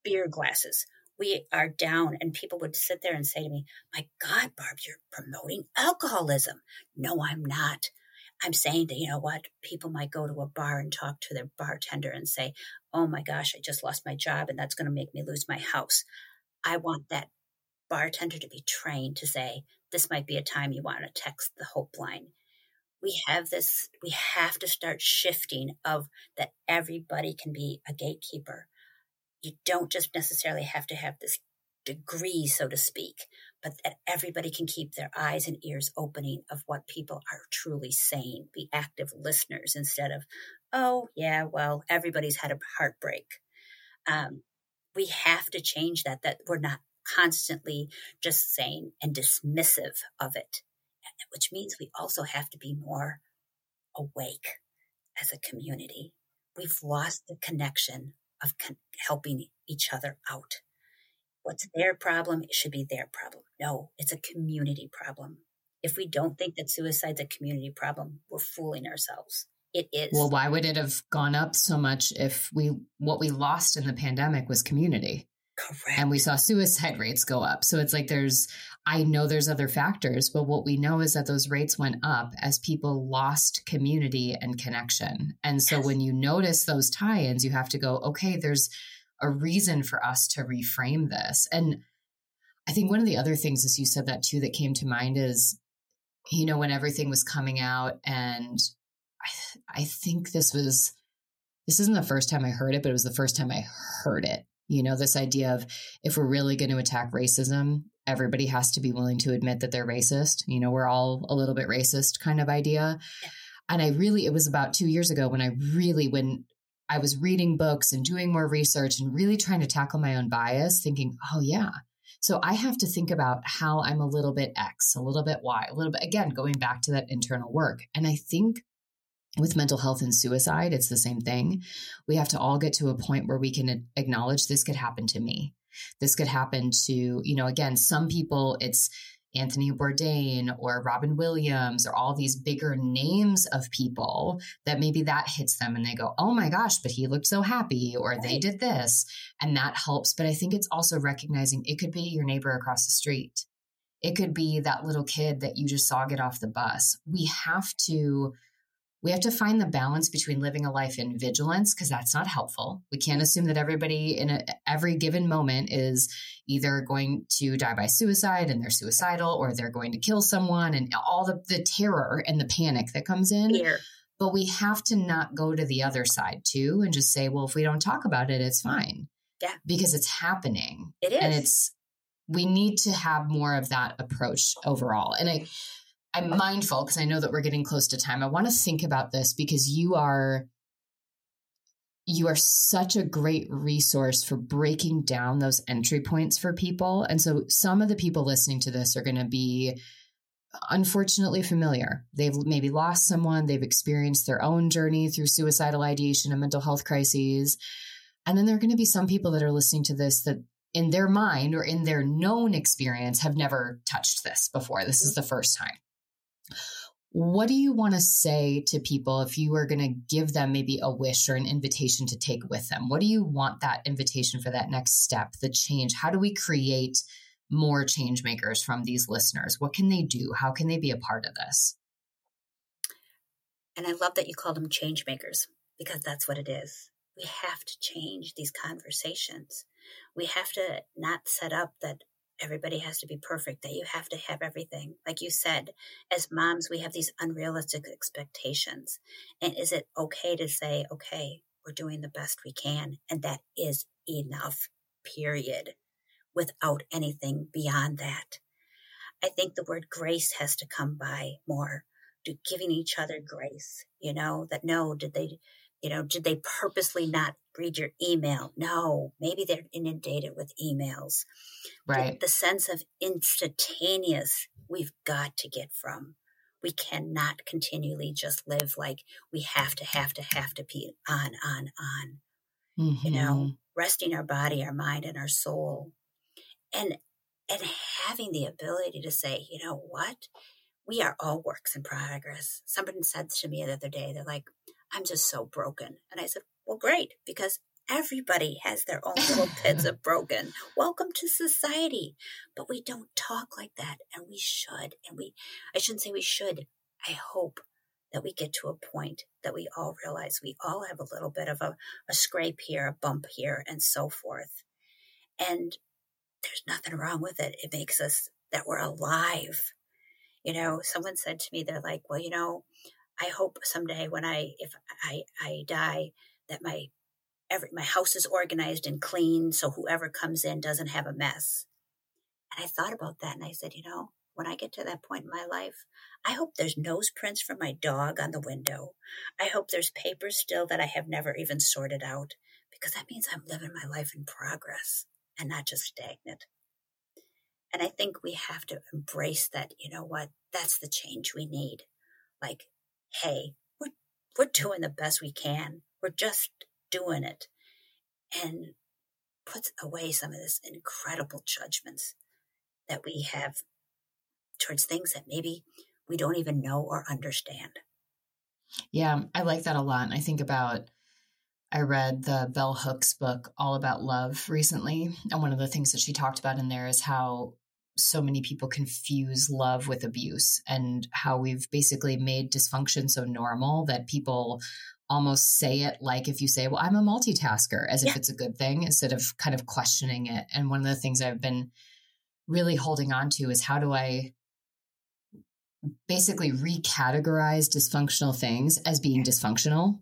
beer glasses. We are down, and people would sit there and say to me, my God, Barb, you're promoting alcoholism. No, I'm not. I'm saying that, you know what, people might go to a bar and talk to their bartender and say, oh my gosh, I just lost my job and that's going to make me lose my house. I want that bartender to be trained to say, this might be a time you want to text the Hope Line. we have to start shifting of that everybody can be a gatekeeper. You don't just necessarily have to have this degree, so to speak, but that everybody can keep their eyes and ears opening of what people are truly saying, be active listeners instead of, oh, yeah, well, everybody's had a heartbreak. We have to change that we're not constantly just saying and dismissive of it, which means we also have to be more awake as a community. We've lost the connection of helping each other out. What's their problem? It should be their problem. No, it's a community problem. If we don't think that suicide's a community problem, we're fooling ourselves. It is. Well, why would it have gone up so much if what we lost in the pandemic was community? Correct. And we saw suicide rates go up. So it's like I know there's other factors, but what we know is that those rates went up as people lost community and connection. And so when you notice those tie-ins, you have to go, okay, there's a reason for us to reframe this. And I think one of the other things, as you said that too, that came to mind is, you know, when everything was coming out, and I think this isn't the first time I heard it, but it was the first time I heard it. You know, this idea of if we're really going to attack racism, everybody has to be willing to admit that they're racist. You know, we're all a little bit racist kind of idea. And it was about 2 years ago when I was reading books and doing more research and really trying to tackle my own bias, thinking, oh yeah. So I have to think about how I'm a little bit X, a little bit Y, a little bit, again, going back to that internal work. And I think with mental health and suicide, it's the same thing. We have to all get to a point where we can acknowledge this could happen to me. This could happen to, you know, again, some people, it's Anthony Bourdain or Robin Williams or all these bigger names of people that maybe that hits them and they go, oh my gosh, but he looked so happy, or they did this, and that helps. But I think it's also recognizing it could be your neighbor across the street. It could be that little kid that you just saw get off the bus. We have to find the balance between living a life in vigilance, because that's not helpful. We can't assume that everybody in every given moment is either going to die by suicide and they're suicidal, or they're going to kill someone, and all the terror and the panic that comes in. Fear. But we have to not go to the other side too and just say, well, if we don't talk about it, it's fine. Yeah. Because it's happening. It is. And we need to have more of that approach overall. And I'm mindful, because I know that we're getting close to time. I want to think about this, because you are such a great resource for breaking down those entry points for people. And so some of the people listening to this are going to be unfortunately familiar. They've maybe lost someone. They've experienced their own journey through suicidal ideation and mental health crises. And then there are going to be some people that are listening to this that in their mind or in their known experience have never touched this before. This is the first time. What do you want to say to people if you are going to give them maybe a wish or an invitation to take with them? What do you want that invitation for that next step, the change? How do we create more change makers from these listeners? What can they do? How can they be a part of this? And I love that you call them change makers, because that's what it is. We have to change these conversations. We have to not set up that everybody has to be perfect, that you have to have everything. Like you said, as moms, we have these unrealistic expectations. And is it okay to say, okay, we're doing the best we can, and that is enough, period, without anything beyond that? I think the word grace has to come by more, to giving each other grace, you know, that no, did they purposely not read your email? No, maybe they're inundated with emails. Right. But the sense of instantaneous, we've got to get from. We cannot continually just live like we have to be on. Mm-hmm. You know, resting our body, our mind, and our soul. And having the ability to say, you know what? We are all works in progress. Somebody said to me the other day, they're like, I'm just so broken. And I said, well, great, because everybody has their own little pits of broken. Welcome to society. But we don't talk like that. And we should. And I shouldn't say we should. I hope that we get to a point that we all realize we all have a little bit of a scrape here, a bump here, and so forth. And there's nothing wrong with it. It makes us that we're alive. You know, someone said to me, they're like, well, you know, I hope someday when I die that my house is organized and clean, so whoever comes in doesn't have a mess. And I thought about that, and I said, you know, when I get to that point in my life, I hope there's nose prints from my dog on the window. I hope there's papers still that I have never even sorted out, because that means I'm living my life in progress and not just stagnant. And I think we have to embrace that, you know what, that's the change we need. Like, hey, we're doing the best we can. We're just doing it. And puts away some of this incredible judgments that we have towards things that maybe we don't even know or understand. Yeah, I like that a lot. And I think about, I read the Bell Hooks book, All About Love, recently. And one of the things that she talked about in there is how so many people confuse love with abuse, and how we've basically made dysfunction so normal that people almost say it like, if you say, well, I'm a multitasker, as if it's a good thing, instead of kind of questioning it. And one of the things I've been really holding on to is, how do I basically recategorize dysfunctional things as being dysfunctional?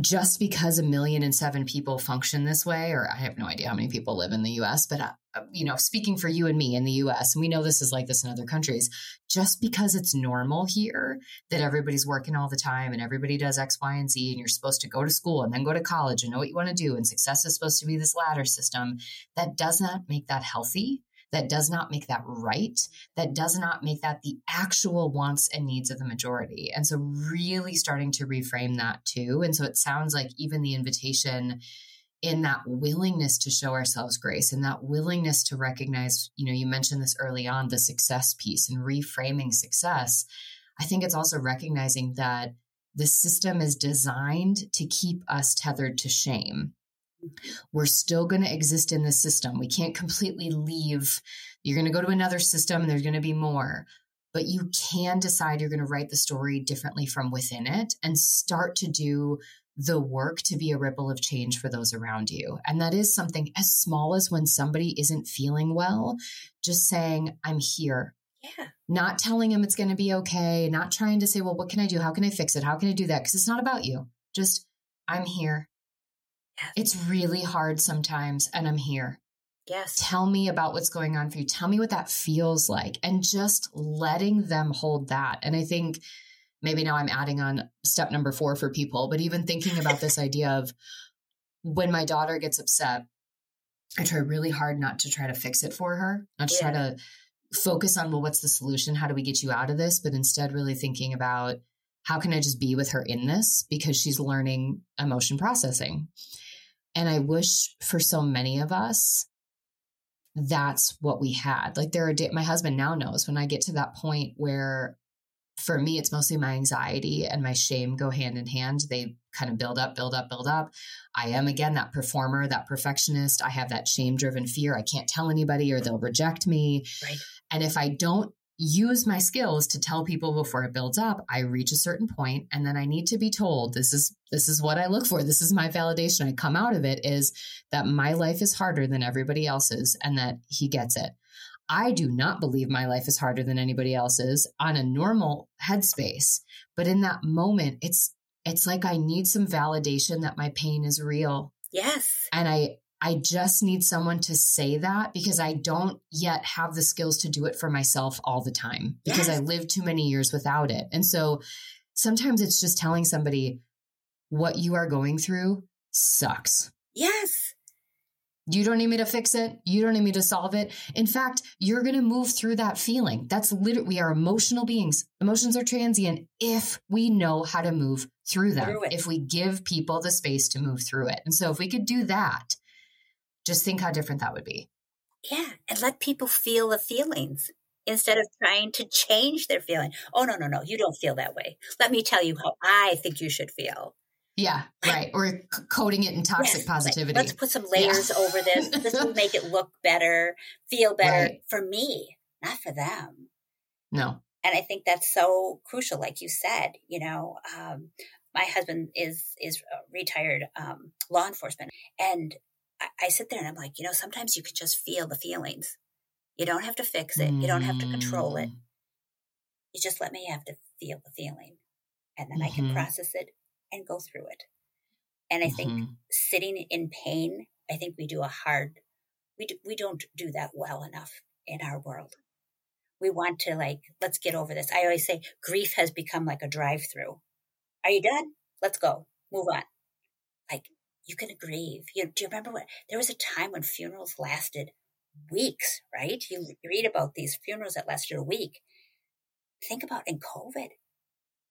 Just because 1,007,000 people function this way, or I have no idea how many people live in the U.S., but, you know, speaking for you and me in the U.S., and we know this is like this in other countries, just because it's normal here that everybody's working all the time and everybody does X, Y, and Z, and you're supposed to go to school and then go to college and know what you want to do, and success is supposed to be this ladder system, that does not make that healthy. That does not make that right. That does not make that the actual wants and needs of the majority. And so really starting to reframe that too. And so it sounds like even the invitation in that willingness to show ourselves grace, and that willingness to recognize, you know, you mentioned this early on, the success piece and reframing success. I think it's also recognizing that the system is designed to keep us tethered to shame. We're still going to exist in this system. We can't completely leave. You're going to go to another system and there's going to be more, but you can decide you're going to write the story differently from within it and start to do the work to be a ripple of change for those around you. And that is something as small as when somebody isn't feeling well, just saying, I'm here. Yeah. Not telling them it's going to be okay. Not trying to say, well, what can I do? How can I fix it? How can I do that? Because it's not about you. Just, I'm here. Yes. It's really hard sometimes, and I'm here. Yes. Tell me about what's going on for you. Tell me what that feels like, and just letting them hold that. And I think maybe now I'm adding on step number 4 for people, but even thinking about this idea of, when my daughter gets upset, I try really hard not to try to fix it for her, not to try to focus on, well, what's the solution? How do we get you out of this? But instead really thinking about, how can I just be with her in this? Because she's learning emotion processing. And I wish for so many of us, that's what we had. Like, there are days, my husband now knows, when I get to that point where, for me, it's mostly my anxiety and my shame go hand in hand. They kind of build up. I am, again, that performer, that perfectionist. I have that shame-driven fear. I can't tell anybody or they'll reject me. Right. And if I don't use my skills to tell people before it builds up, I reach a certain point, and then I need to be told, this is what I look for. This is my validation. I come out of it is that my life is harder than everybody else's, and that he gets it. I do not believe my life is harder than anybody else's on a normal headspace. But in that moment, it's like, I need some validation that my pain is real. Yes. And I just need someone to say that, because I don't yet have the skills to do it for myself all the time, because I lived too many years without it. And so sometimes it's just telling somebody, what you are going through sucks. Yes. You don't need me to fix it. You don't need me to solve it. In fact, you're going to move through that feeling. That's literally, we are emotional beings. Emotions are transient if we know how to move through them, if we give people the space to move through it. And so if we could do that, just think how different that would be. Yeah. And let people feel the feelings instead of trying to change their feeling. Oh, no. You don't feel that way. Let me tell you how I think you should feel. Yeah. Right. Or coding it in toxic positivity. Like, let's put some layers over this. This will make it look better, feel better for me, not for them. No. And I think that's so crucial. Like you said, you know, my husband is retired law enforcement, and I sit there and I'm like, you know, sometimes you can just feel the feelings. You don't have to fix it. You don't have to control it. You just let me have to feel the feeling, and then I can process it and go through it. And I think sitting in pain, I think we do a hard, we don't do that well enough in our world. We want to like, let's get over this. I always say grief has become like a drive-through. Are you done? Let's go. Move on. Like you can grieve. Do you remember what, there was a time when funerals lasted weeks, right? You read about these funerals that lasted a week. Think about in COVID,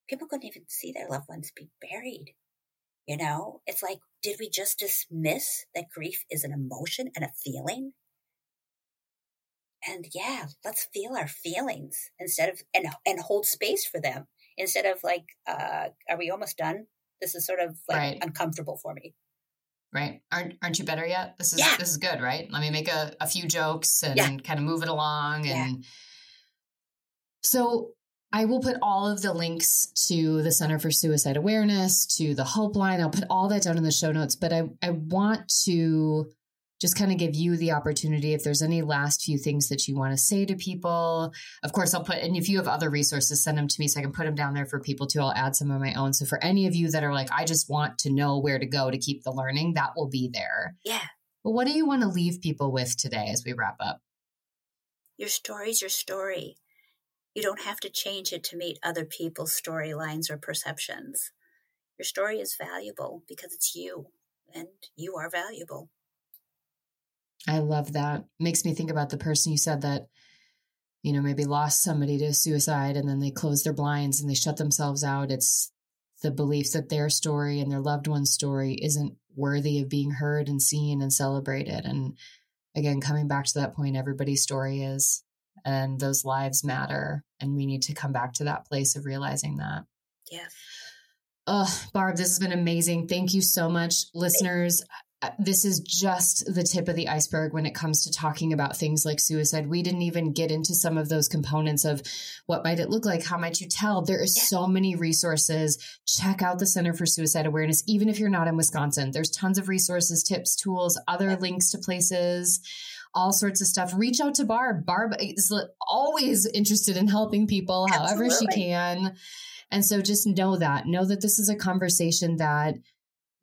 people couldn't even see their loved ones be buried. You know, it's like, did we just dismiss that grief is an emotion and a feeling? And yeah, let's feel our feelings instead of, and hold space for them instead of like, are we almost done? This is sort of like uncomfortable for me. Right. Aren't you better yet? This is good, right? Let me make a few jokes and kind of move it along. And so I will put all of the links to the Center for Suicide Awareness, to the HopeLine. I'll put all that down in the show notes, but I want to just kind of give you the opportunity if there's any last few things that you want to say to people. Of course, I'll put, and if you have other resources, send them to me so I can put them down there for people too. I'll add some of my own. So for any of you that are like, I just want to know where to go to keep the learning, that will be there. Yeah. But what do you want to leave people with today as we wrap up? Your story's your story. You don't have to change it to meet other people's storylines or perceptions. Your story is valuable because it's you and you are valuable. I love that. Makes me think about the person you said that, you know, maybe lost somebody to suicide and then they close their blinds and they shut themselves out. It's the belief that their story and their loved one's story isn't worthy of being heard and seen and celebrated. And again, coming back to that point, everybody's story is, and those lives matter. And we need to come back to that place of realizing that. Yes. Oh, Barb, this has been amazing. Thank you so much, listeners. This is just the tip of the iceberg when it comes to talking about things like suicide. We didn't even get into some of those components of what might it look like? How might you tell? There is so many resources. Check out the Center for Suicide Awareness, even if you're not in Wisconsin. There's tons of resources, tips, tools, other links to places, all sorts of stuff. Reach out to Barb. Barb is always interested in helping people however she can. And so just know that this is a conversation that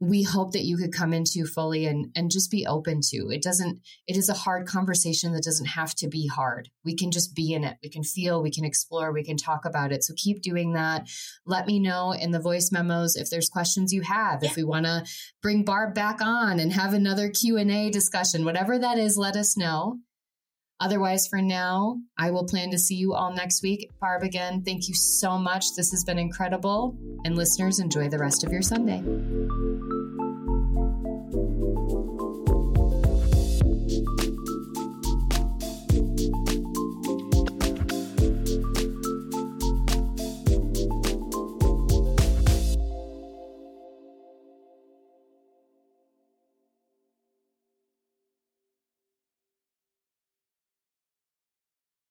we hope that you could come into fully and just be open to. It is a hard conversation that doesn't have to be hard. We can just be in it. We can feel, we can explore, we can talk about it. So keep doing that. Let me know in the voice memos if there's questions you have, if we want to bring Barb back on and have another Q&A discussion, whatever that is, let us know. Otherwise, for now, I will plan to see you all next week. Barb, again, thank you so much. This has been incredible. And listeners, enjoy the rest of your Sunday.